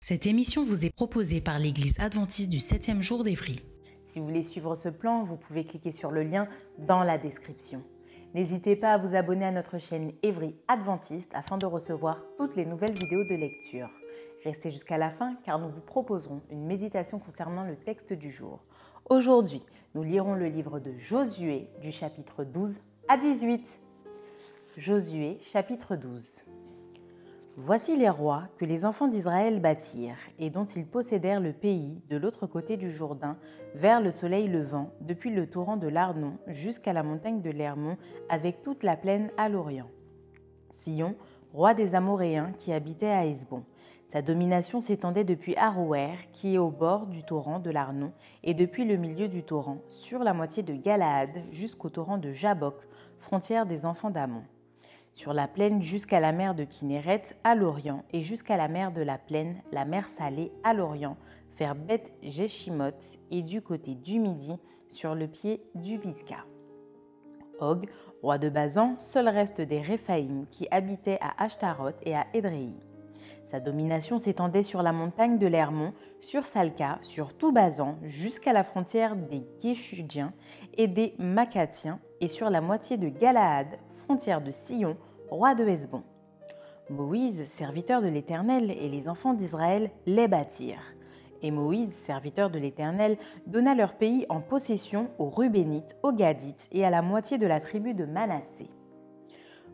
Cette émission vous est proposée par l'Église adventiste du 7e jour d'Évry. Si vous voulez suivre ce plan, vous pouvez cliquer sur le lien dans la description. N'hésitez pas à vous abonner à notre chaîne Évry Adventiste afin de recevoir toutes les nouvelles vidéos de lecture. Restez jusqu'à la fin car nous vous proposerons une méditation concernant le texte du jour. Aujourd'hui, nous lirons le livre de Josué du chapitre 12 à 18. Josué chapitre 12. Voici les rois que les enfants d'Israël bâtirent et dont ils possédèrent le pays de l'autre côté du Jourdain, vers le soleil levant, depuis le torrent de l'Arnon jusqu'à la montagne de l'Hermon, avec toute la plaine à l'Orient. Sion, roi des Amoréens qui habitait à Hesbon. Sa domination s'étendait depuis Aroër, qui est au bord du torrent de l'Arnon, et depuis le milieu du torrent, sur la moitié de Galaad, jusqu'au torrent de Jabok, frontière des enfants d'Ammon. Sur la plaine jusqu'à la mer de Kinnéreth à l'Orient et jusqu'à la mer de la plaine, la mer salée à l'Orient, vers Beth-Jeshimoth et du côté du Midi, sur le pied du Pisga. Og, roi de Basan, seul reste des Réphaïm qui habitaient à Ashtaroth et à Édréi. Sa domination s'étendait sur la montagne de l'Hermon, sur Salka, sur tout Basan, jusqu'à la frontière des Guéchudiens et des Makatiens, et sur la moitié de Galaad, frontière de Sion, roi de Hesbon. Moïse, serviteur de l'Éternel, et les enfants d'Israël les bâtirent. Et Moïse, serviteur de l'Éternel, donna leur pays en possession aux Rubénites, aux Gadites et à la moitié de la tribu de Manassé.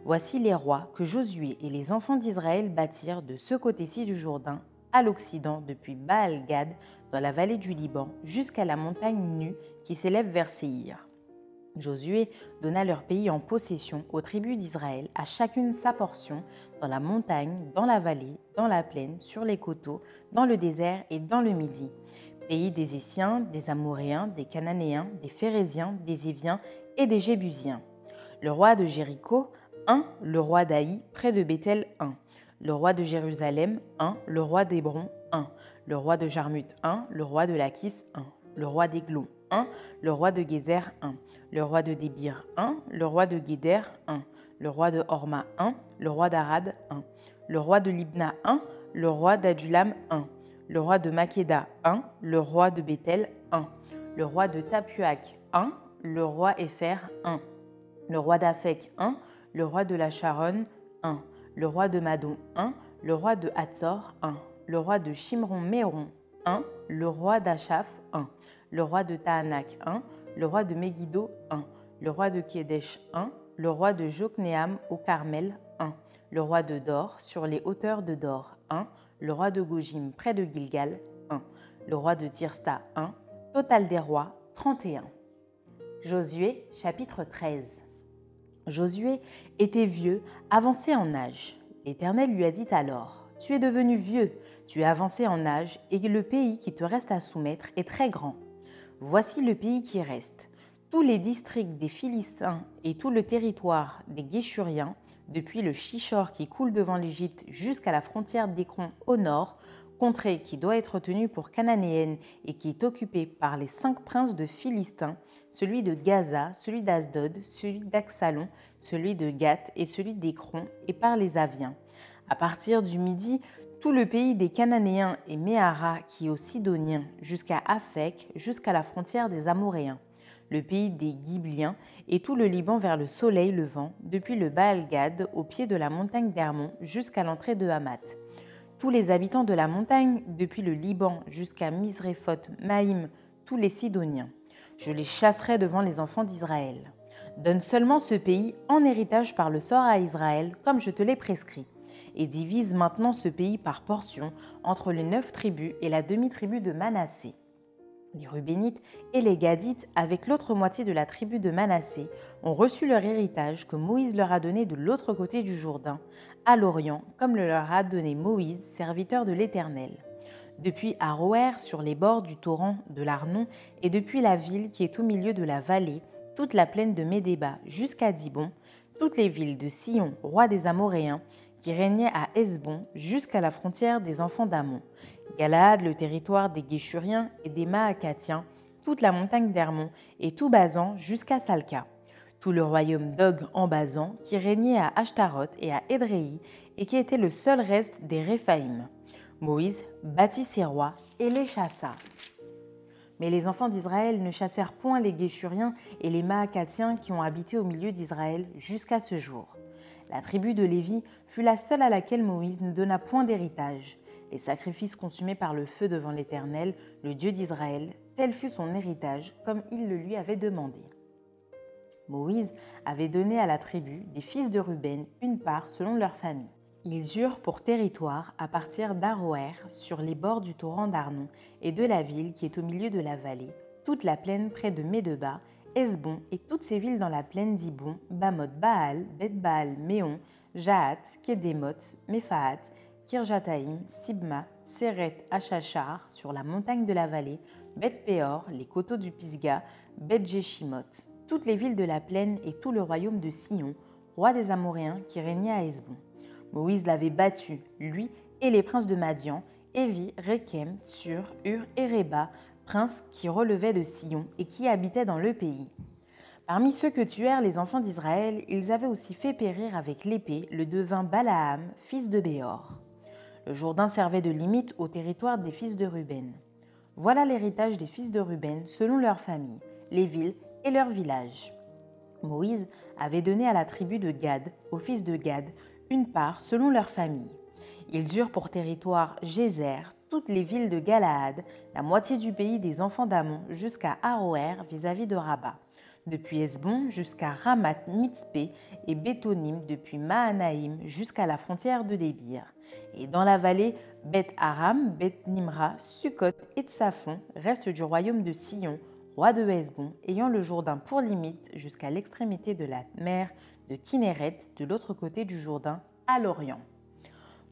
Voici les rois que Josué et les enfants d'Israël bâtirent de ce côté-ci du Jourdain, à l'occident, depuis Baal-Gad, dans la vallée du Liban, jusqu'à la montagne nue qui s'élève vers Séhir. Josué donna leur pays en possession aux tribus d'Israël, à chacune sa portion, dans la montagne, dans la vallée, dans la plaine, sur les coteaux, dans le désert et dans le Midi. Pays des Hésiens, des Amoréens, des Cananéens, des Phérésiens, des Héviens et des Jébusiens. Le roi de Jéricho, 1. Le roi d'Aï, près de Béthel, 1. Le roi de Jérusalem, 1. Le roi d'Hébron, 1. Le roi de Jarmut, 1. Le roi de Lachis, 1. Le roi d'Églon, 1. Le roi de Gézer, 1. Le roi de Débir, 1. Le roi de Guéder, 1. Le roi de Horma, 1. Le roi d'Arad, 1. Le roi de Libna, 1. Le roi d'Adulam, 1. Le roi de Makeda, 1. Le roi de Béthel, 1. Le roi de Tapuac, 1. Le roi Hépher, 1. Le roi d'Afek, 1. Le roi de la Charonne, 1. Le roi de Madon, 1. Le roi de Hatzor, 1. Le roi de Shimron-Méron, 1. Le roi d'Achaf, 1. Le roi de Tahanak, 1. Le roi de Megiddo, 1. Le roi de Kédesh, 1. Le roi de Jokneam au Carmel, 1. Le roi de Dor, sur les hauteurs de Dor, 1. Le roi de Gojim, près de Gilgal, 1. Le roi de Tirsta, 1. Total des rois, 31. Josué, chapitre 13. Josué était vieux, avancé en âge. L'Éternel lui a dit alors, « Tu es devenu vieux, tu es avancé en âge, et le pays qui te reste à soumettre est très grand. Voici le pays qui reste, tous les districts des Philistins et tout le territoire des Guéchuriens, depuis le Chichor qui coule devant l'Égypte jusqu'à la frontière d'Écron au nord, contrée qui doit être tenue pour cananéenne et qui est occupée par les 5 princes de Philistins, celui de Gaza, celui d'Asdod, celui d'Axalon, celui de Gath et celui d'Écron, et par les Aviens. À partir du Midi, tout le pays des Cananéens et Méhara qui est aux Sidoniens, jusqu'à Afek, jusqu'à la frontière des Amoréens, le pays des Gibliens et tout le Liban vers le soleil levant, depuis le Baal-Gad au pied de la montagne d'Hermon jusqu'à l'entrée de Hamath. Tous les habitants de la montagne, depuis le Liban jusqu'à Misrephoth-Maïm, tous les Sidoniens. Je les chasserai devant les enfants d'Israël. Donne seulement ce pays en héritage par le sort à Israël, comme je te l'ai prescrit. Et divise maintenant ce pays par portions entre les 9 tribus et la demi-tribu de Manassé. Les Rubénites et les Gadites, avec l'autre moitié de la tribu de Manassé, ont reçu leur héritage que Moïse leur a donné de l'autre côté du Jourdain, à l'Orient, comme le leur a donné Moïse, serviteur de l'Éternel. Depuis Aroër, sur les bords du torrent de l'Arnon, et depuis la ville qui est au milieu de la vallée, toute la plaine de Médéba jusqu'à Dibon, toutes les villes de Sion, roi des Amoréens, qui régnait à Hesbon jusqu'à la frontière des enfants d'Ammon, Galaad, le territoire des Guéchuriens et des Maacatiens, toute la montagne d'Hermon et tout Basan jusqu'à Salka, tout le royaume d'Og en Basan, qui régnait à Ashtaroth et à Édréi et qui était le seul reste des Réphaïm. Moïse bâtit ses rois et les chassa. Mais les enfants d'Israël ne chassèrent point les Guéchuriens et les Maacatiens qui ont habité au milieu d'Israël jusqu'à ce jour. La tribu de Lévi fut la seule à laquelle Moïse ne donna point d'héritage. Les sacrifices consumés par le feu devant l'Éternel, le Dieu d'Israël, tel fut son héritage, comme il le lui avait demandé. Moïse avait donné à la tribu des fils de Ruben une part selon leur famille. Ils eurent pour territoire à partir d'Aroër, sur les bords du torrent d'Arnon, et de la ville qui est au milieu de la vallée, toute la plaine près de Médeba, Hesbon et toutes ces villes dans la plaine d'Ibon, Bamoth Baal, Beth Baal, Méon, Jahat, Kédemoth, Méphaat, Kirjataïm, Sibma, Tseret, Achachar, sur la montagne de la vallée, Beth Péor, les coteaux du Pisga, Beth-Jeshimoth, toutes les villes de la plaine et tout le royaume de Sion, roi des Amoréens qui régnait à Hesbon. Moïse l'avait battu, lui et les princes de Madian, Évi, Rékem, Tsur, Ur et Réba, princes qui relevaient de Sion et qui habitaient dans le pays. Parmi ceux que tuèrent les enfants d'Israël, ils avaient aussi fait périr avec l'épée le devin Balaam, fils de Béor. Le Jourdain servait de limite au territoire des fils de Ruben. Voilà l'héritage des fils de Ruben selon leur famille, les villes et leurs villages. Moïse avait donné à la tribu de Gad, aux fils de Gad, une part selon leur famille. Ils eurent pour territoire Gézer, toutes les villes de Galaad, la moitié du pays des enfants d'Ammon jusqu'à Aroër vis-à-vis de Rabat, depuis Hesbon jusqu'à Ramat Mitzpé et Béthonim depuis Mahanaïm jusqu'à la frontière de Débir, et dans la vallée Beth Aram, Beth Nimra, Sukkot et Tsafon, reste du royaume de Sion, roi de Hesbon, ayant le Jourdain pour limite jusqu'à l'extrémité de la mer de Kinnéreth, de l'autre côté du Jourdain, à l'Orient.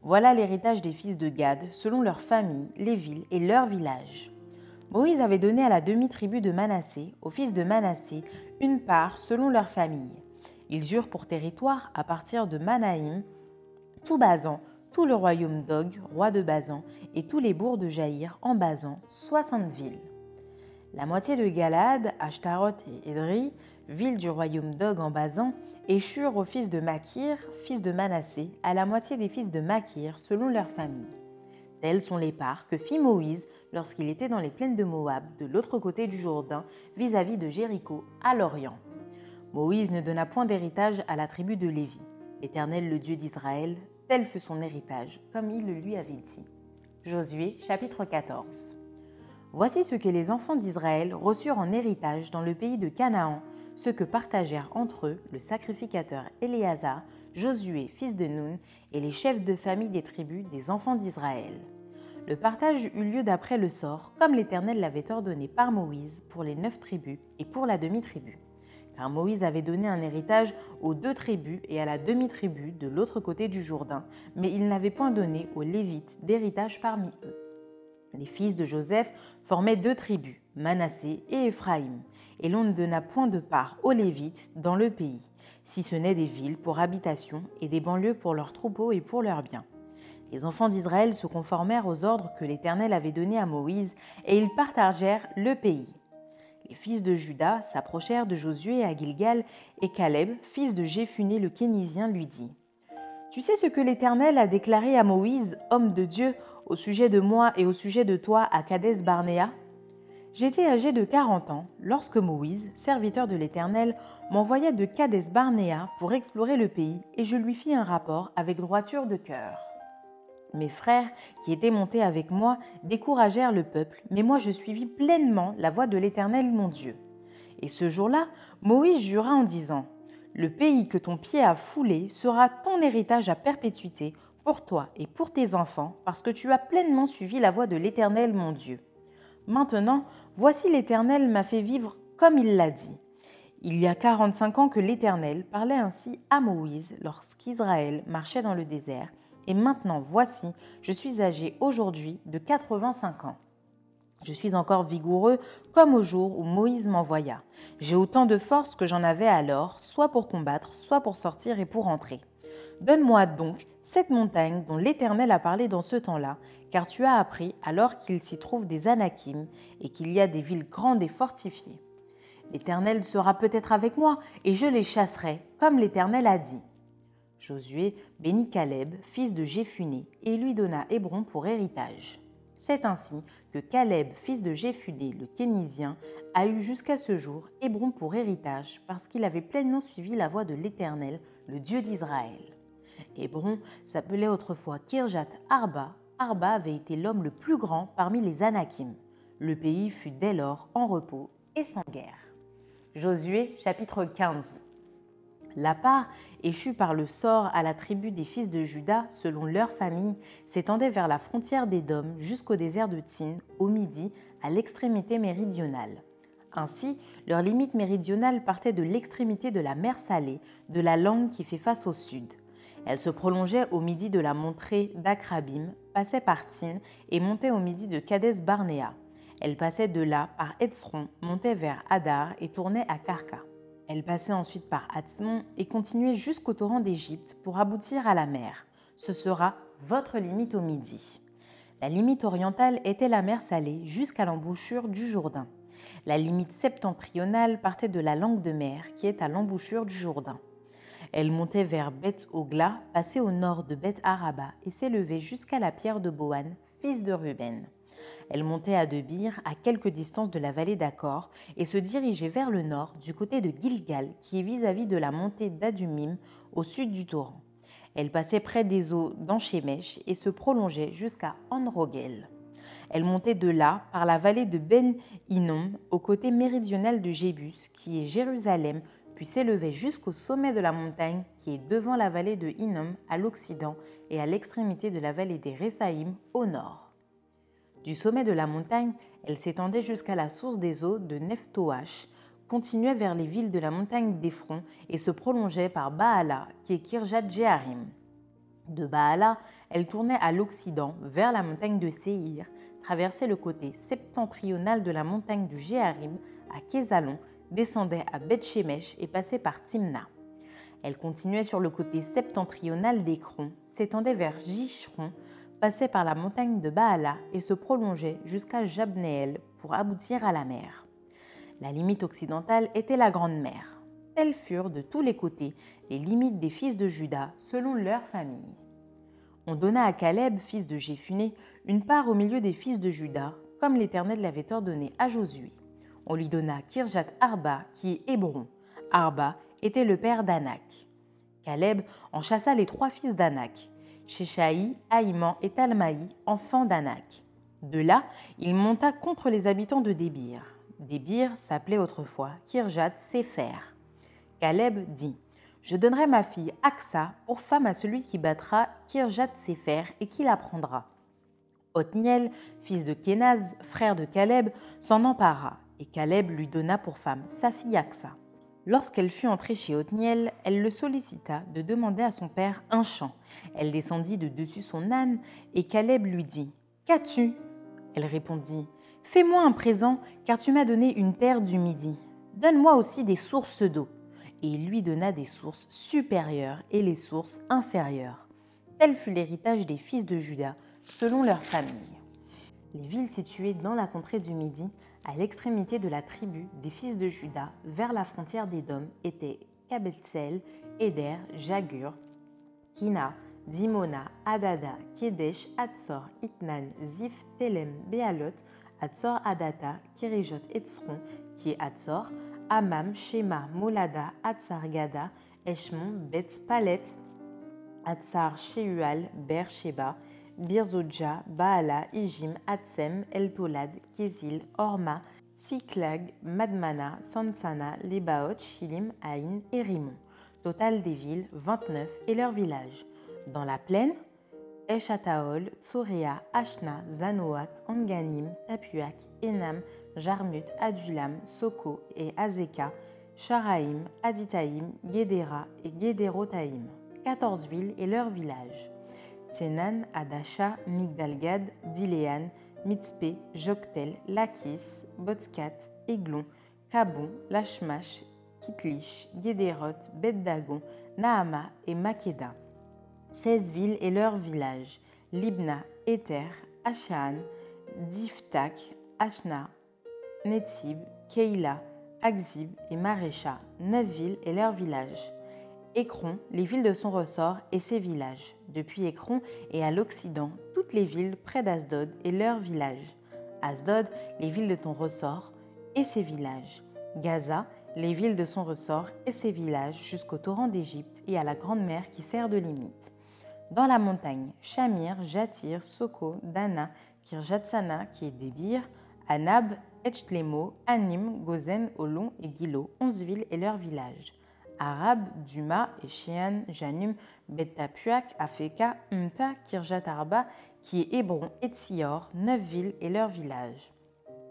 Voilà l'héritage des fils de Gad, selon leur famille, les villes et leurs villages. Moïse avait donné à la demi-tribu de Manassé, aux fils de Manassé, une part selon leur famille. Ils eurent pour territoire, à partir de Mahanaïm, tout Basan, tout le royaume d'Og, roi de Basan, et tous les bourgs de Jaïr en Basan, 60 villes. La moitié de Galaad, Ashtaroth et Édréi, ville du royaume d'Og en Basan, échurent aux fils de Makir, fils de Manassé, à la moitié des fils de Makir selon leur famille. Telles sont les parts que fit Moïse lorsqu'il était dans les plaines de Moab, de l'autre côté du Jourdain, vis-à-vis de Jéricho, à l'Orient. Moïse ne donna point d'héritage à la tribu de Lévi. L'Éternel, le Dieu d'Israël, tel fut son héritage, comme il le lui avait dit. Josué, chapitre 14. Voici ce que les enfants d'Israël reçurent en héritage dans le pays de Canaan, ce que partagèrent entre eux le sacrificateur Éléazar, Josué, fils de Nun, et les chefs de famille des tribus des enfants d'Israël. Le partage eut lieu d'après le sort, comme l'Éternel l'avait ordonné par Moïse pour les 9 tribus et pour la demi-tribu. Car Moïse avait donné un héritage aux 2 tribus et à la demi-tribu de l'autre côté du Jourdain, mais il n'avait point donné aux Lévites d'héritage parmi eux. Les fils de Joseph formaient 2 tribus, Manassé et Éphraïm, et l'on ne donna point de part aux Lévites dans le pays, si ce n'est des villes pour habitation et des banlieues pour leurs troupeaux et pour leurs biens. Les enfants d'Israël se conformèrent aux ordres que l'Éternel avait donnés à Moïse, et ils partagèrent le pays. Les fils de Juda s'approchèrent de Josué à Gilgal, et Caleb, fils de Jéphuné le Kénisien, lui dit : « Tu sais ce que l'Éternel a déclaré à Moïse, homme de Dieu, au sujet de moi et au sujet de toi à Kadès Barnéa ? J'étais âgé de 40 ans lorsque Moïse, serviteur de l'Éternel, m'envoya de Kadès Barnéa pour explorer le pays et je lui fis un rapport avec droiture de cœur. Mes frères, qui étaient montés avec moi, découragèrent le peuple, mais moi je suivis pleinement la voie de l'Éternel mon Dieu. Et ce jour-là, Moïse jura en disant « Le pays que ton pied a foulé sera ton héritage à perpétuité pour toi et pour tes enfants, parce que tu as pleinement suivi la voie de l'Éternel mon Dieu. Maintenant, voici l'Éternel m'a fait vivre comme il l'a dit. » Il y a 45 ans que l'Éternel parlait ainsi à Moïse lorsqu'Israël marchait dans le désert. Et maintenant, voici, je suis âgé aujourd'hui de 85 ans. Je suis encore vigoureux comme au jour où Moïse m'envoya. J'ai autant de force que j'en avais alors, soit pour combattre, soit pour sortir et pour entrer. Donne-moi donc cette montagne dont l'Éternel a parlé dans ce temps-là, car tu as appris alors qu'il s'y trouve des anakim et qu'il y a des villes grandes et fortifiées. L'Éternel sera peut-être avec moi, et je les chasserai, comme l'Éternel a dit. » Josué bénit Caleb, fils de Jéphuné, et lui donna Hébron pour héritage. C'est ainsi que Caleb, fils de Jéphuné, le Kénisien, a eu jusqu'à ce jour Hébron pour héritage, parce qu'il avait pleinement suivi la voie de l'Éternel, le Dieu d'Israël. Hébron s'appelait autrefois Kirjat Arba. Arba avait été l'homme le plus grand parmi les Anakim. Le pays fut dès lors en repos et sans guerre. Josué, chapitre 15. La part échue par le sort à la tribu des fils de Juda, selon leur famille, s'étendait vers la frontière d'Édom jusqu'au désert de Tsin, au midi, à l'extrémité méridionale. Ainsi, leur limite méridionale partait de l'extrémité de la mer Salée, de la langue qui fait face au sud. Elle se prolongeait au midi de la montrée d'Akrabim, passait par Tsin et montait au midi de Kades Barnéa. Elle passait de là par Hetzron, montait vers Hadar et tournait à Karka. Elle passait ensuite par Hatzmon et continuait jusqu'au torrent d'Égypte pour aboutir à la mer. Ce sera votre limite au midi. La limite orientale était la mer Salée jusqu'à l'embouchure du Jourdain. La limite septentrionale partait de la langue de mer qui est à l'embouchure du Jourdain. Elle montait vers Beth-Ogla, passait au nord de Beth-Araba et s'élevait jusqu'à la pierre de Bohan, fils de Ruben. Elle montait à Débir, à quelque distance de la vallée d'Akkor, et se dirigeait vers le nord, du côté de Gilgal, qui est vis-à-vis de la montée d'Adumim, au sud du torrent. Elle passait près des eaux d'Anchémèche et se prolongeait jusqu'à Anrogel. Elle montait de là, par la vallée de Ben-Hinnom, au côté méridional de Jébus, qui est Jérusalem, puis s'élevait jusqu'au sommet de la montagne, qui est devant la vallée de Hinnom, à l'occident, et à l'extrémité de la vallée des Réphaïm, au nord. Du sommet de la montagne, elle s'étendait jusqu'à la source des eaux de Nephtoach, continuait vers les villes de la montagne d'Éphron et se prolongeait par Baala, qui est Kirjat Jearim. De Baala, elle tournait à l'occident, vers la montagne de Séhir, traversait le côté septentrional de la montagne du Jearim à Kézalon, descendait à Beth-Shemesh et passait par Timna. Elle continuait sur le côté septentrional d'Écron, s'étendait vers Jishron, passait par la montagne de Baala et se prolongeait jusqu'à Jabneel pour aboutir à la mer. La limite occidentale était la Grande Mer. Telles furent de tous les côtés les limites des fils de Juda selon leur famille. On donna à Caleb, fils de Jéphuné, une part au milieu des fils de Juda, comme l'Éternel l'avait ordonné à Josué. On lui donna Kirjat Arba, qui est Hébron. Arba était le père d'Anak. Caleb en chassa les trois fils d'Anak, Sheshaï, Haïman et Talmaï, enfants d'Anak. De là, il monta contre les habitants de Débir. Débir s'appelait autrefois Kirjat Séfer. Caleb dit « Je donnerai ma fille Aksa pour femme à celui qui battra Kirjat Séfer et qui la prendra. » Othniel, fils de Kenaz, frère de Caleb, s'en empara et Caleb lui donna pour femme sa fille Aksa. Lorsqu'elle fut entrée chez Othniel, elle le sollicita de demander à son père un champ. Elle descendit de dessus son âne et Caleb lui dit « Qu'as-tu » Elle répondit « Fais-moi un présent, car tu m'as donné une terre du Midi. Donne-moi aussi des sources d'eau. » Et il lui donna des sources supérieures et les sources inférieures. Tel fut l'héritage des fils de Juda, selon leur famille. Les villes situées dans la contrée du Midi, à l'extrémité de la tribu des fils de Juda, vers la frontière d'Édom, étaient Kabetsel, Éder, Jagur, Kina, Dimona, Adada, Kedesh, Hatsor, Itnan, Zif, Telem, Béalot, Hatsor, Adata, Kirijot, Etzron, qui est Hatsor, Amam, Shema, Molada, Hatsar, Gada, Eshmon, Beth, Palet, Hatsar, Shehual, Beersheba, Birzodja, Baala, Ijim, Atsem, Eltolad, Kézil, Orma, Tsiklag, Madmana, Sansana, Lebaoth, Shilim, Aïn et Rimon. Total des villes, 29 et leurs villages. Dans la plaine, Eshataol, Tsoréa, Ashna, Zanoak, Anganim, Tapuac, Enam, Jarmut, Adulam, Soko et Azeka, Sharaïm, Aditaïm, Guédéra et Guédérotaïm. 14 villes et leurs villages. Tsenan, Adasha, Migdalgad, Diléan, Mitzpé, Joktel, Lakis, Botskat, Eglon, Kabon, Lachmash, Kitlish, Guédéroth, Bet-Dagon, Naama et Makeda. 16 villes et leurs villages. Libna, Hépher, Ashaan, Diftak, Ashna, Netsib, Keila, Akzib et Marécha. 9 villes et leurs villages. Écron, les villes de son ressort et ses villages. Depuis Écron et à l'Occident, toutes les villes près d'Asdod et leurs villages. Asdod, les villes de ton ressort et ses villages. Gaza, les villes de son ressort et ses villages jusqu'au torrent d'Égypte et à la grande mer qui sert de limite. Dans la montagne, Shamir, Jatir, Soko, Dana, Kirjatsana qui est Débir, Anab, Echtlemo, Anim, Gozen, Olon et Gilo, 11 villes et leurs villages. Arab, Duma, Échéan, Janum, Betapuac, Afeka, Umta, Kirjatarba, qui est Hébron et Tsior, 9 villes et leurs villages.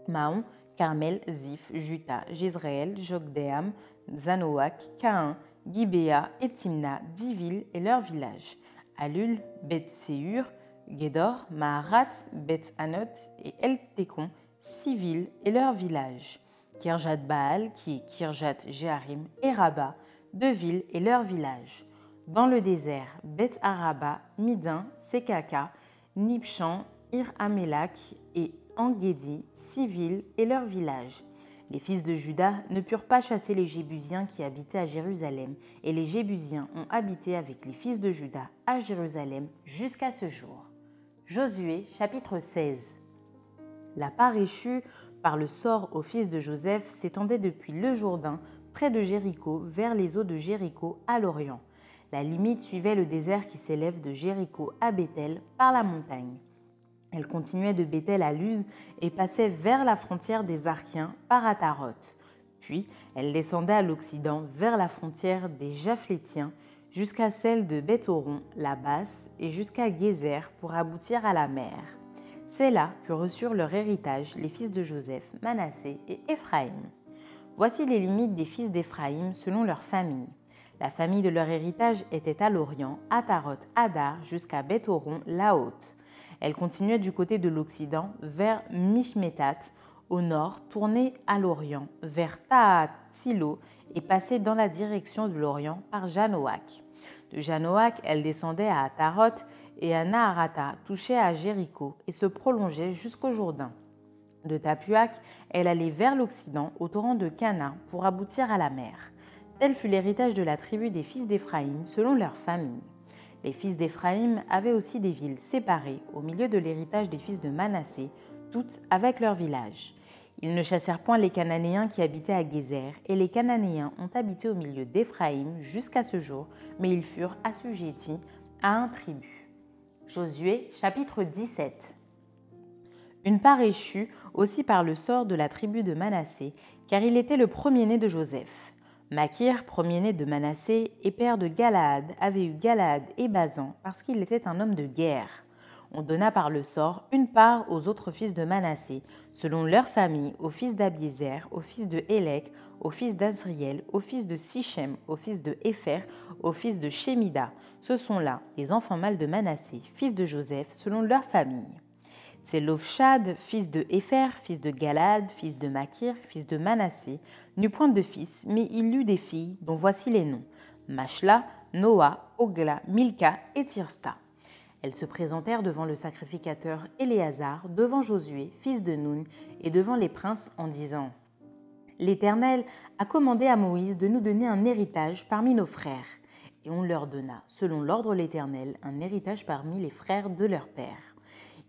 Mahon, Carmel, Zif, Juta, Jezreel, Jokdeam, Zanoak, Caïn, Gibea et Timna, 10 villes et leurs villages. Alul, Beth-Séur, Gedor, Maharat, Beth-Anoth et El-Tekon, 6 villes et leurs villages. Kirjat Baal, qui est Kirjat Jearim et Rabba, 2 villes et leurs villages. Dans le désert, Beth-Araba, Midin, Sekaka, Nibshan, Ir-Amelak et En Guédi, 6 villes et leurs villages. Les fils de Juda ne purent pas chasser les Jébusiens qui habitaient à Jérusalem, et les Jébusiens ont habité avec les fils de Juda à Jérusalem jusqu'à ce jour. Josué, chapitre 16. La part échue par le sort aux fils de Joseph s'étendait depuis le Jourdain, près de Jéricho, vers les eaux de Jéricho à l'Orient. La limite suivait le désert qui s'élève de Jéricho à Béthel par la montagne. Elle continuait de Béthel à Luz et passait vers la frontière des Arkiens par Ashtaroth. Puis, elle descendait à l'Occident vers la frontière des Japhlétiens jusqu'à celle de Béthoron, la Basse et jusqu'à Gézer pour aboutir à la mer. C'est là que reçurent leur héritage les fils de Joseph, Manassé et Éphraïm. Voici les limites des fils d'Éphraïm selon leur famille. La famille de leur héritage était à l'Orient, Ashtaroth, Adar jusqu'à Béthoron, la Haute. Elle continuait du côté de l'Occident vers Mishmetat, au nord, tournée à l'Orient, vers Tahatsilo et passait dans la direction de l'Orient par Janoak. De Janoak, elle descendait à Ashtaroth et à Naharata, touchait à Jéricho et se prolongeait jusqu'au Jourdain. De Tapuac, elle allait vers l'Occident, au torrent de Cana, pour aboutir à la mer. Tel fut l'héritage de la tribu des fils d'Éphraïm selon leur famille. Les fils d'Éphraïm avaient aussi des villes séparées au milieu de l'héritage des fils de Manassé, toutes avec leurs villages. Ils ne chassèrent point les Cananéens qui habitaient à Gézer, et les Cananéens ont habité au milieu d'Éphraïm jusqu'à ce jour, mais ils furent assujettis à un tribut. Josué, chapitre 17. Une part échut aussi par le sort de la tribu de Manassé, car il était le premier-né de Joseph. Makir, premier-né de Manassé et père de Galaad, avait eu Galaad et Basan parce qu'il était un homme de guerre. On donna par le sort une part aux autres fils de Manassé, selon leur famille, aux fils d'Abiézer, aux fils de Hélek, aux fils d'Azriel, aux fils de Sichem, aux fils de Hépher, aux fils de Shemida. Ce sont là les enfants mâles de Manassé, fils de Joseph, selon leur famille. C'est Lofshad, fils de Hépher, fils de Galaad, fils de Makir, fils de Manassé, n'eut point de fils, mais il eut des filles, dont voici les noms, Mashla, Noa, Ogla, Milka et Tirsta. Elles se présentèrent devant le sacrificateur Éléazar, devant Josué, fils de Nun, et devant les princes en disant « L'Éternel a commandé à Moïse de nous donner un héritage parmi nos frères. » Et on leur donna, selon l'ordre de l'Éternel, un héritage parmi les frères de leur père.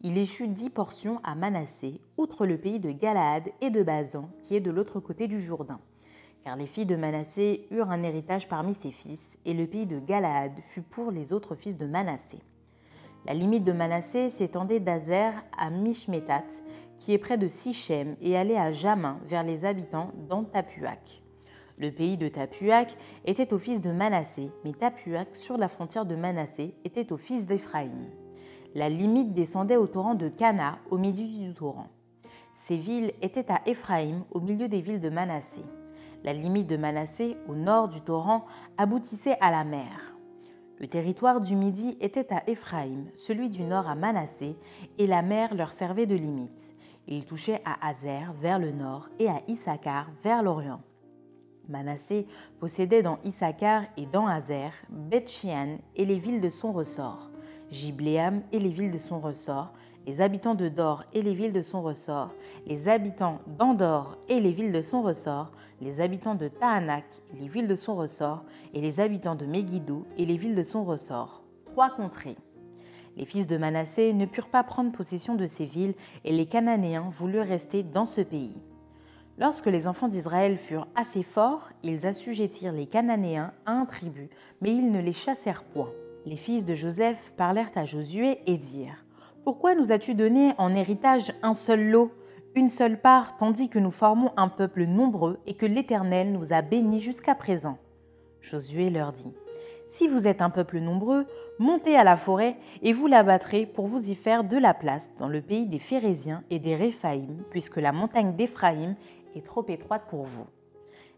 Il échut 10 portions à Manassé, outre le pays de Galaad et de Basan, qui est de l'autre côté du Jourdain. Car les filles de Manassé eurent un héritage parmi ses fils, et le pays de Galaad fut pour les autres fils de Manassé. La limite de Manassé s'étendait d'Azer à Mishmetat, qui est près de Sichem, et aller à Jamin vers les habitants dans Tapuac. Le pays de Tapuac était au fils de Manassé, mais Tapuac, sur la frontière de Manassé, était au fils d'Éphraïm. La limite descendait au torrent de Cana, au milieu du torrent. Ces villes étaient à Éphraïm, au milieu des villes de Manassé. La limite de Manassé, au nord du torrent, aboutissait à la mer. Le territoire du Midi était à Éphraïm, celui du nord à Manassé, et la mer leur servait de limite. Ils touchaient à Azer vers le nord et à Issachar vers l'orient. Manassé possédait dans Issachar et dans Azer, Beth-Shean et les villes de son ressort, Gibléam et les villes de son ressort, les habitants de Dor et les villes de son ressort, les habitants d'Endor et les villes de son ressort, les habitants de Tahanak et les villes de son ressort, et les habitants de Megiddo et les villes de son ressort. 3 contrées. Les fils de Manassé ne purent pas prendre possession de ces villes et les Cananéens voulurent rester dans ce pays. Lorsque les enfants d'Israël furent assez forts, ils assujettirent les Cananéens à un tribut, mais ils ne les chassèrent point. Les fils de Joseph parlèrent à Josué et dirent « Pourquoi nous as-tu donné en héritage un seul lot, une seule part, tandis que nous formons un peuple nombreux et que l'Éternel nous a bénis jusqu'à présent ?» Josué leur dit « Si vous êtes un peuple nombreux, montez à la forêt et vous l'abattrez pour vous y faire de la place dans le pays des Phérésiens et des Réphaïm, puisque la montagne d'Éphraïm est trop étroite pour vous. »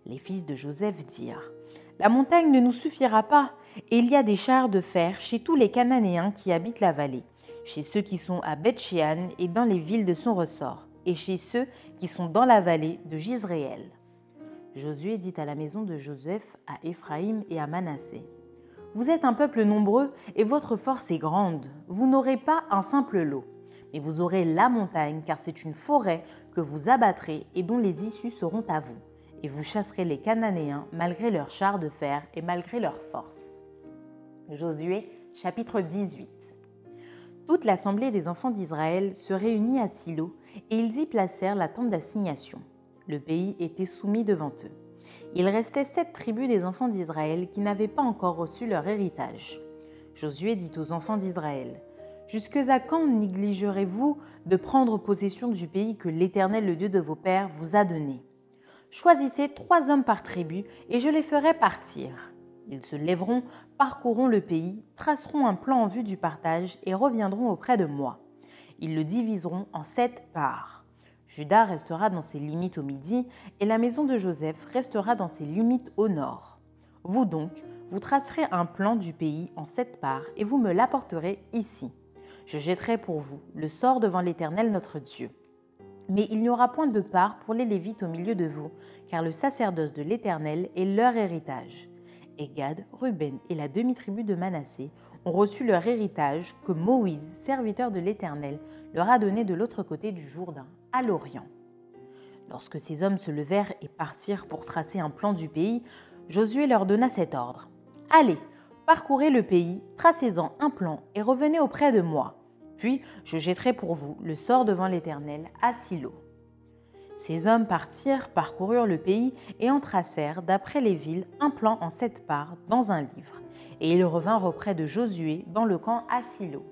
Les fils de Joseph dirent « La montagne ne nous suffira pas, et il y a des chars de fer chez tous les Cananéens qui habitent la vallée, chez ceux qui sont à Beth-Shean et dans les villes de son ressort, et chez ceux qui sont dans la vallée de Jizréel. » Josué dit à la maison de Joseph, à Éphraïm et à Manassé : « Vous êtes un peuple nombreux et votre force est grande. Vous n'aurez pas un simple lot, mais vous aurez la montagne, car c'est une forêt que vous abattrez et dont les issues seront à vous. Et vous chasserez les Cananéens malgré leurs chars de fer et malgré leur force. » Josué, chapitre 18. Toute l'assemblée des enfants d'Israël se réunit à Silo, et ils y placèrent la tente d'assignation. Le pays était soumis devant eux. Il restait 7 tribus des enfants d'Israël qui n'avaient pas encore reçu leur héritage. Josué dit aux enfants d'Israël : « Jusque à quand négligerez-vous de prendre possession du pays que l'Éternel, le Dieu de vos pères, vous a donné ? Choisissez 3 hommes par tribu et je les ferai partir. Ils se lèveront, parcourront le pays, traceront un plan en vue du partage et reviendront auprès de moi. Ils le diviseront en 7 parts. Juda restera dans ses limites au midi et la maison de Joseph restera dans ses limites au nord. Vous donc, vous tracerez un plan du pays en 7 parts et vous me l'apporterez ici. Je jetterai pour vous le sort devant l'Éternel notre Dieu. Mais il n'y aura point de part pour les Lévites au milieu de vous, car le sacerdoce de l'Éternel est leur héritage. » Et Gad, Ruben et la demi-tribu de Manassé ont reçu leur héritage que Moïse, serviteur de l'Éternel, leur a donné de l'autre côté du Jourdain, à l'Orient. Lorsque ces hommes se levèrent et partirent pour tracer un plan du pays, Josué leur donna cet ordre : « Allez, parcourez le pays, tracez-en un plan et revenez auprès de moi. Puis je jetterai pour vous le sort devant l'Éternel à Silo. » Ces hommes partirent, parcoururent le pays et en tracèrent, d'après les villes, un plan en 7 parts dans un livre. Et ils revinrent auprès de Josué dans le camp à Silo.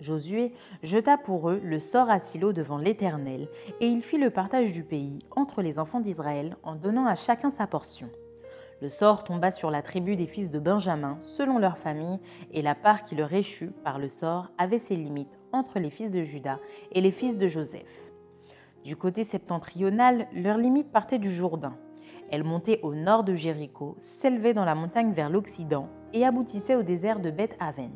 Josué jeta pour eux le sort à Silo devant l'Éternel, et il fit le partage du pays entre les enfants d'Israël en donnant à chacun sa portion. Le sort tomba sur la tribu des fils de Benjamin, selon leur famille, et la part qui leur échut par le sort avait ses limites entre les fils de Juda et les fils de Joseph. Du côté septentrional, leur limite partait du Jourdain. Elle montait au nord de Jéricho, s'élevait dans la montagne vers l'occident et aboutissait au désert de Beth-Aven.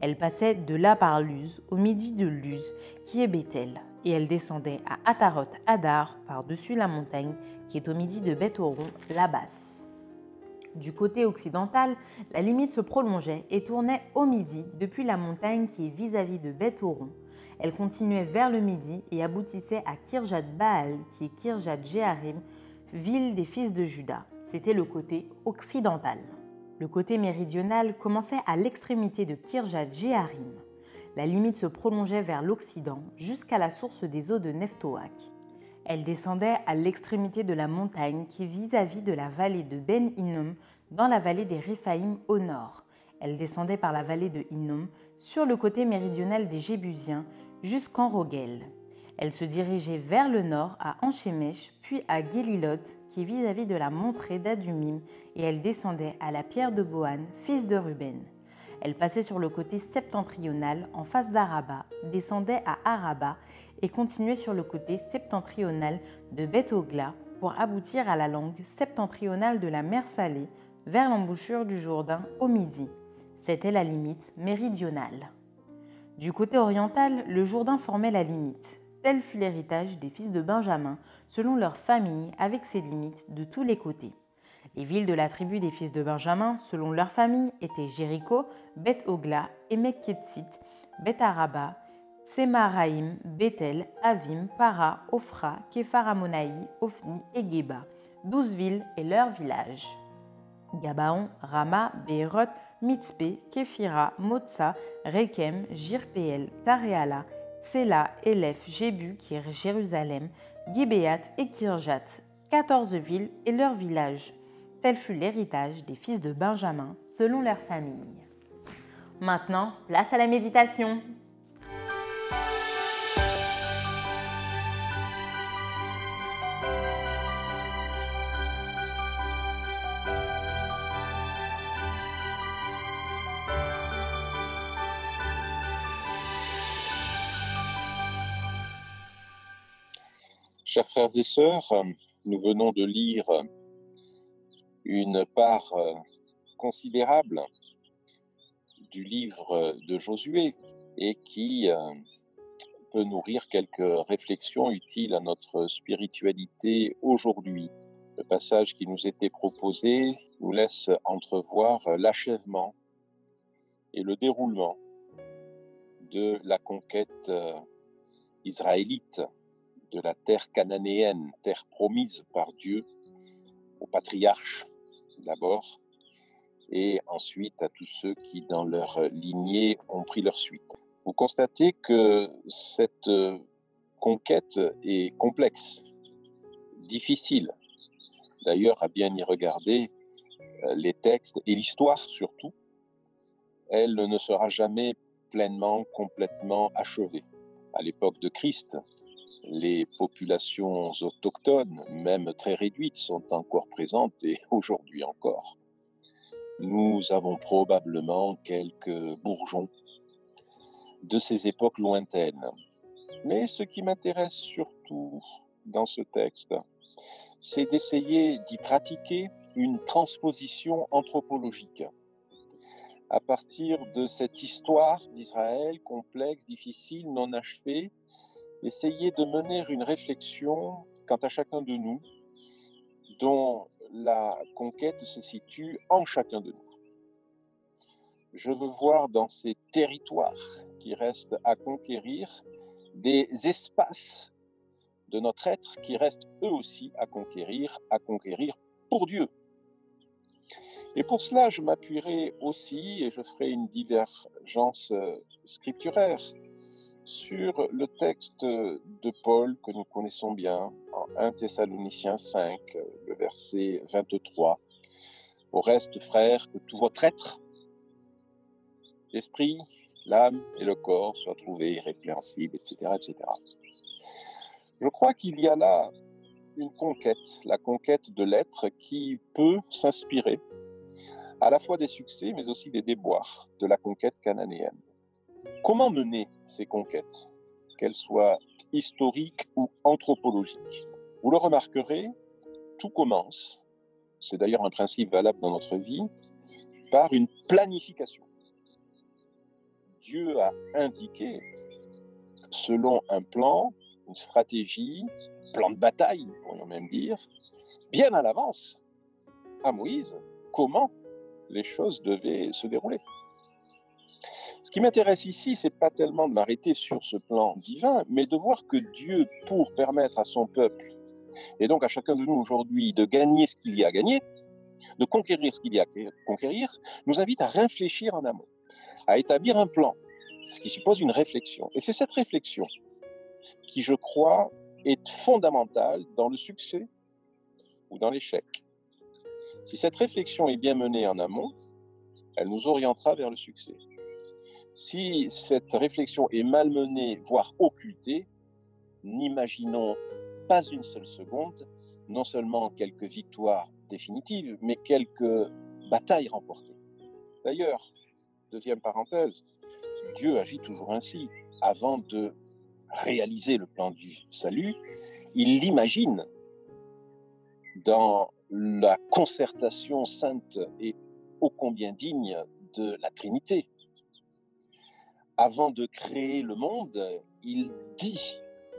Elle passait de là par Luz, au midi de Luz, qui est Béthel, et elle descendait à Ataroth-Adar, par-dessus la montagne, qui est au midi de Beth-Horon, la basse. Du côté occidental, la limite se prolongeait et tournait au midi depuis la montagne qui est vis-à-vis de Beth-Horon. Elle continuait vers le midi et aboutissait à Kirjat Baal, qui est Kirjat Jearim, ville des fils de Juda. C'était le côté occidental. Le côté méridional commençait à l'extrémité de Kirjat Jearim. La limite se prolongeait vers l'occident jusqu'à la source des eaux de Neftoak. Elle descendait à l'extrémité de la montagne qui est vis-à-vis de la vallée de Ben Hinnom, dans la vallée des Réphaïm au nord. Elle descendait par la vallée de Hinnom, sur le côté méridional des Jébusiens, jusqu'en Roguel. Elle se dirigeait vers le nord à Enchemèche, puis à Guélilot, qui est vis-à-vis de la montrée d'Adumim, et elle descendait à la pierre de Bohan, fils de Ruben. Elle passait sur le côté septentrional, en face d'Araba, descendait à Araba, et continuait sur le côté septentrional de Beth-Hogla, pour aboutir à la langue septentrionale de la mer Salée, vers l'embouchure du Jourdain au midi. C'était la limite méridionale. Du côté oriental, le Jourdain formait la limite. Tel fut l'héritage des fils de Benjamin, selon leur famille, avec ses limites de tous les côtés. Les villes de la tribu des fils de Benjamin, selon leur famille, étaient Jéricho, Beth-Hogla, Emek-Ketsit, Beth-Araba, Tsemaraïm, Béthel, Avim, Para, Ophra, Kephar-Amonaï, Ophni et Geba, 12 villes et leurs villages. Gabaon, Rama, Beeroth, Mitzpé, Képhira, Motsa, Rekem, Jirpeel, Taréala, Tsela, Elef, Jébu, qui est Jérusalem, Gibéat et Kirjat, 14 villes et leurs villages. Tel fut l'héritage des fils de Benjamin selon leur famille. Maintenant, place à la méditation. Chers frères et sœurs, nous venons de lire une part considérable du livre de Josué et qui peut nourrir quelques réflexions utiles à notre spiritualité aujourd'hui. Le passage qui nous était proposé nous laisse entrevoir l'achèvement et le déroulement de la conquête israélite de la terre cananéenne, terre promise par Dieu aux patriarches d'abord, et ensuite à tous ceux qui dans leur lignée ont pris leur suite. Vous constatez que cette conquête est complexe, difficile. D'ailleurs, à bien y regarder, les textes et l'histoire surtout, elle ne sera jamais pleinement, complètement achevée. À l'époque de Christ, les populations autochtones, même très réduites, sont encore présentes et aujourd'hui encore. Nous avons probablement quelques bourgeons de ces époques lointaines. Mais ce qui m'intéresse surtout dans ce texte, c'est d'essayer d'y pratiquer une transposition anthropologique. À partir de cette histoire d'Israël complexe, difficile, non achevée, essayer de mener une réflexion quant à chacun de nous, dont la conquête se situe en chacun de nous. Je veux voir dans ces territoires qui restent à conquérir des espaces de notre être qui restent eux aussi à conquérir pour Dieu. Et pour cela, je m'appuierai aussi, et je ferai une divergence scripturaire, sur le texte de Paul que nous connaissons bien, en 1 Thessaloniciens 5, le verset 23. « Au reste, frères, que tout votre être, l'esprit, l'âme et le corps soient trouvés irrépréhensibles, etc. etc. » Je crois qu'il y a là une conquête, la conquête de l'être qui peut s'inspirer à la fois des succès, mais aussi des déboires de la conquête cananéenne. Comment mener ces conquêtes, qu'elles soient historiques ou anthropologiques? Vous le remarquerez, tout commence, c'est d'ailleurs un principe valable dans notre vie, par une planification. Dieu a indiqué, selon un plan, une stratégie, plan de bataille, pourrions même dire, bien à l'avance, à Moïse, comment les choses devaient se dérouler. Ce qui m'intéresse ici, ce n'est pas tellement de m'arrêter sur ce plan divin, mais de voir que Dieu, pour permettre à son peuple, et donc à chacun de nous aujourd'hui, de gagner ce qu'il y a à gagner, de conquérir ce qu'il y a à conquérir, nous invite à réfléchir en amont, à établir un plan, ce qui suppose une réflexion. Et c'est cette réflexion qui, je crois, est fondamentale dans le succès ou dans l'échec. Si cette réflexion est bien menée en amont, elle nous orientera vers le succès. Si cette réflexion est malmenée, voire occultée, n'imaginons pas une seule seconde, non seulement quelques victoires définitives, mais quelques batailles remportées. D'ailleurs, deuxième parenthèse, Dieu agit toujours ainsi. Avant de réaliser le plan du salut, il l'imagine dans la concertation sainte et ô combien digne de la Trinité. Avant de créer le monde, il dit,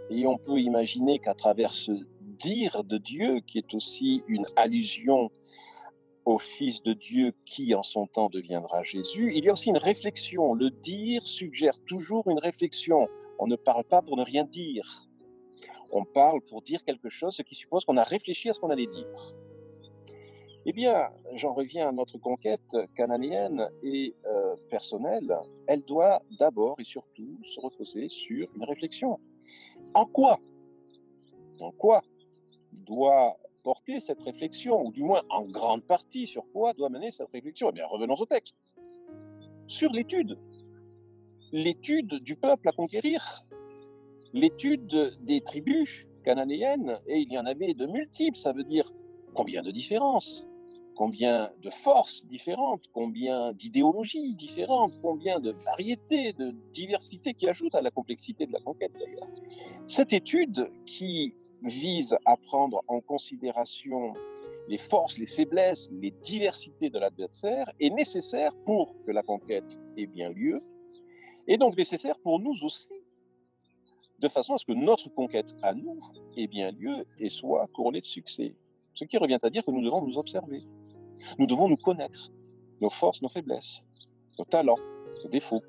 et on peut imaginer qu'à travers ce dire de Dieu, qui est aussi une allusion au Fils de Dieu qui en son temps deviendra Jésus, il y a aussi une réflexion. Le dire suggère toujours une réflexion. On ne parle pas pour ne rien dire. On parle pour dire quelque chose, ce qui suppose qu'on a réfléchi à ce qu'on allait dire. Eh bien, j'en reviens à notre conquête cananéenne et personnelle. Elle doit d'abord et surtout se reposer sur une réflexion. En quoi doit porter cette réflexion, ou du moins en grande partie sur quoi doit mener cette réflexion? Eh bien, revenons au texte. Sur l'étude du peuple à conquérir, l'étude des tribus cananéennes, et il y en avait de multiples, ça veut dire combien de différences, combien de forces différentes, combien d'idéologies différentes, combien de variétés, de diversités qui ajoutent à la complexité de la conquête d'ailleurs. Cette étude qui vise à prendre en considération les forces, les faiblesses, les diversités de l'adversaire est nécessaire pour que la conquête ait bien lieu, et donc nécessaire pour nous aussi, de façon à ce que notre conquête à nous ait bien lieu et soit couronnée de succès. Ce qui revient à dire que nous devons nous observer. Nous devons nous connaître, nos forces, nos faiblesses, nos talents, nos défauts.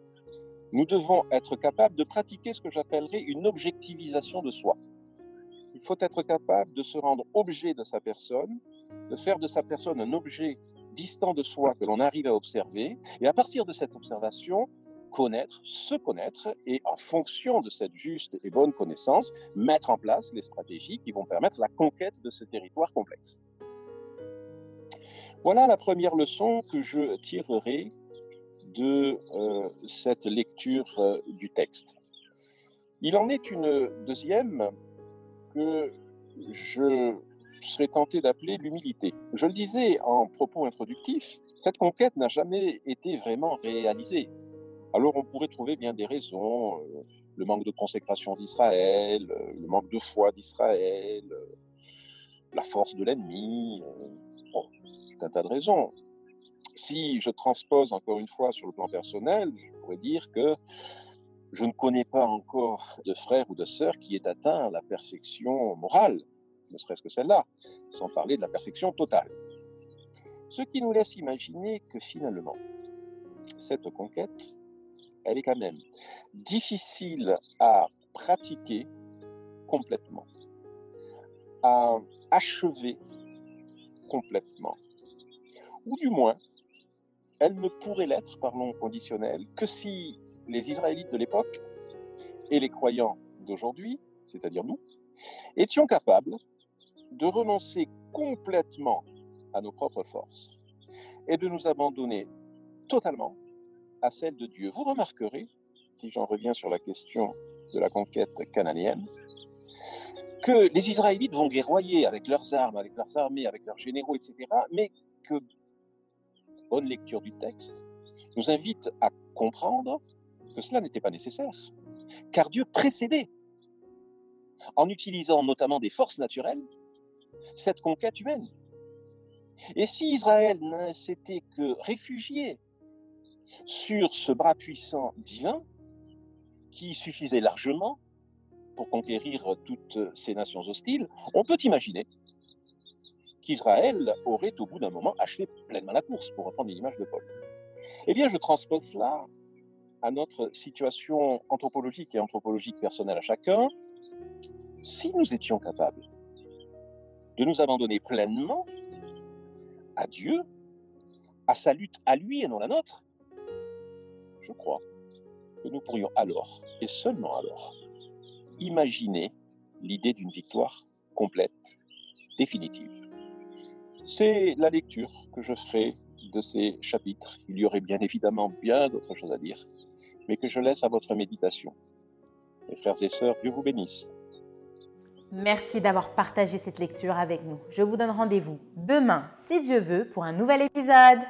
Nous devons être capables de pratiquer ce que j'appellerais une objectivisation de soi. Il faut être capable de se rendre objet de sa personne, de faire de sa personne un objet distant de soi que l'on arrive à observer, et à partir de cette observation, connaître, se connaître, et en fonction de cette juste et bonne connaissance, mettre en place les stratégies qui vont permettre la conquête de ce territoire complexe. Voilà la première leçon que je tirerai de cette lecture du texte. Il en est une deuxième que je serais tenté d'appeler l'humilité. Je le disais en propos introductif, cette conquête n'a jamais été vraiment réalisée. Alors on pourrait trouver bien des raisons, le manque de consécration d'Israël, le manque de foi d'Israël, la force de l'ennemi, bon, tout un tas de raisons. Si je transpose encore une fois sur le plan personnel, je pourrais dire que je ne connais pas encore de frère ou de sœur qui ait atteint à la perfection morale, ne serait-ce que celle-là, sans parler de la perfection totale. Ce qui nous laisse imaginer que finalement, cette conquête, elle est quand même difficile à pratiquer complètement, à achever complètement. Ou du moins, elle ne pourrait l'être, parlons conditionnel, que si les Israélites de l'époque et les croyants d'aujourd'hui, c'est-à-dire nous, étions capables de renoncer complètement à nos propres forces et de nous abandonner totalement à celle de Dieu. Vous remarquerez, si j'en reviens sur la question de la conquête cananéenne, que les Israélites vont guerroyer avec leurs armes, avec leurs armées, avec leurs généraux, etc., mais que, bonne lecture du texte, nous invite à comprendre que cela n'était pas nécessaire, car Dieu précédait, en utilisant notamment des forces naturelles, cette conquête humaine. Et si Israël ne s'était que réfugié sur ce bras puissant divin qui suffisait largement pour conquérir toutes ces nations hostiles, on peut imaginer qu'Israël aurait au bout d'un moment achevé pleinement la course, pour reprendre l'image de Paul. Eh bien, je transpose cela à notre situation anthropologique et anthropologique personnelle à chacun. Si nous étions capables de nous abandonner pleinement à Dieu, à sa lutte à lui et non la nôtre, je crois que nous pourrions alors, et seulement alors, imaginer l'idée d'une victoire complète, définitive. C'est la lecture que je ferai de ces chapitres. Il y aurait bien évidemment bien d'autres choses à dire, mais que je laisse à votre méditation. Mes frères et sœurs, Dieu vous bénisse. Merci d'avoir partagé cette lecture avec nous. Je vous donne rendez-vous demain, si Dieu veut, pour un nouvel épisode.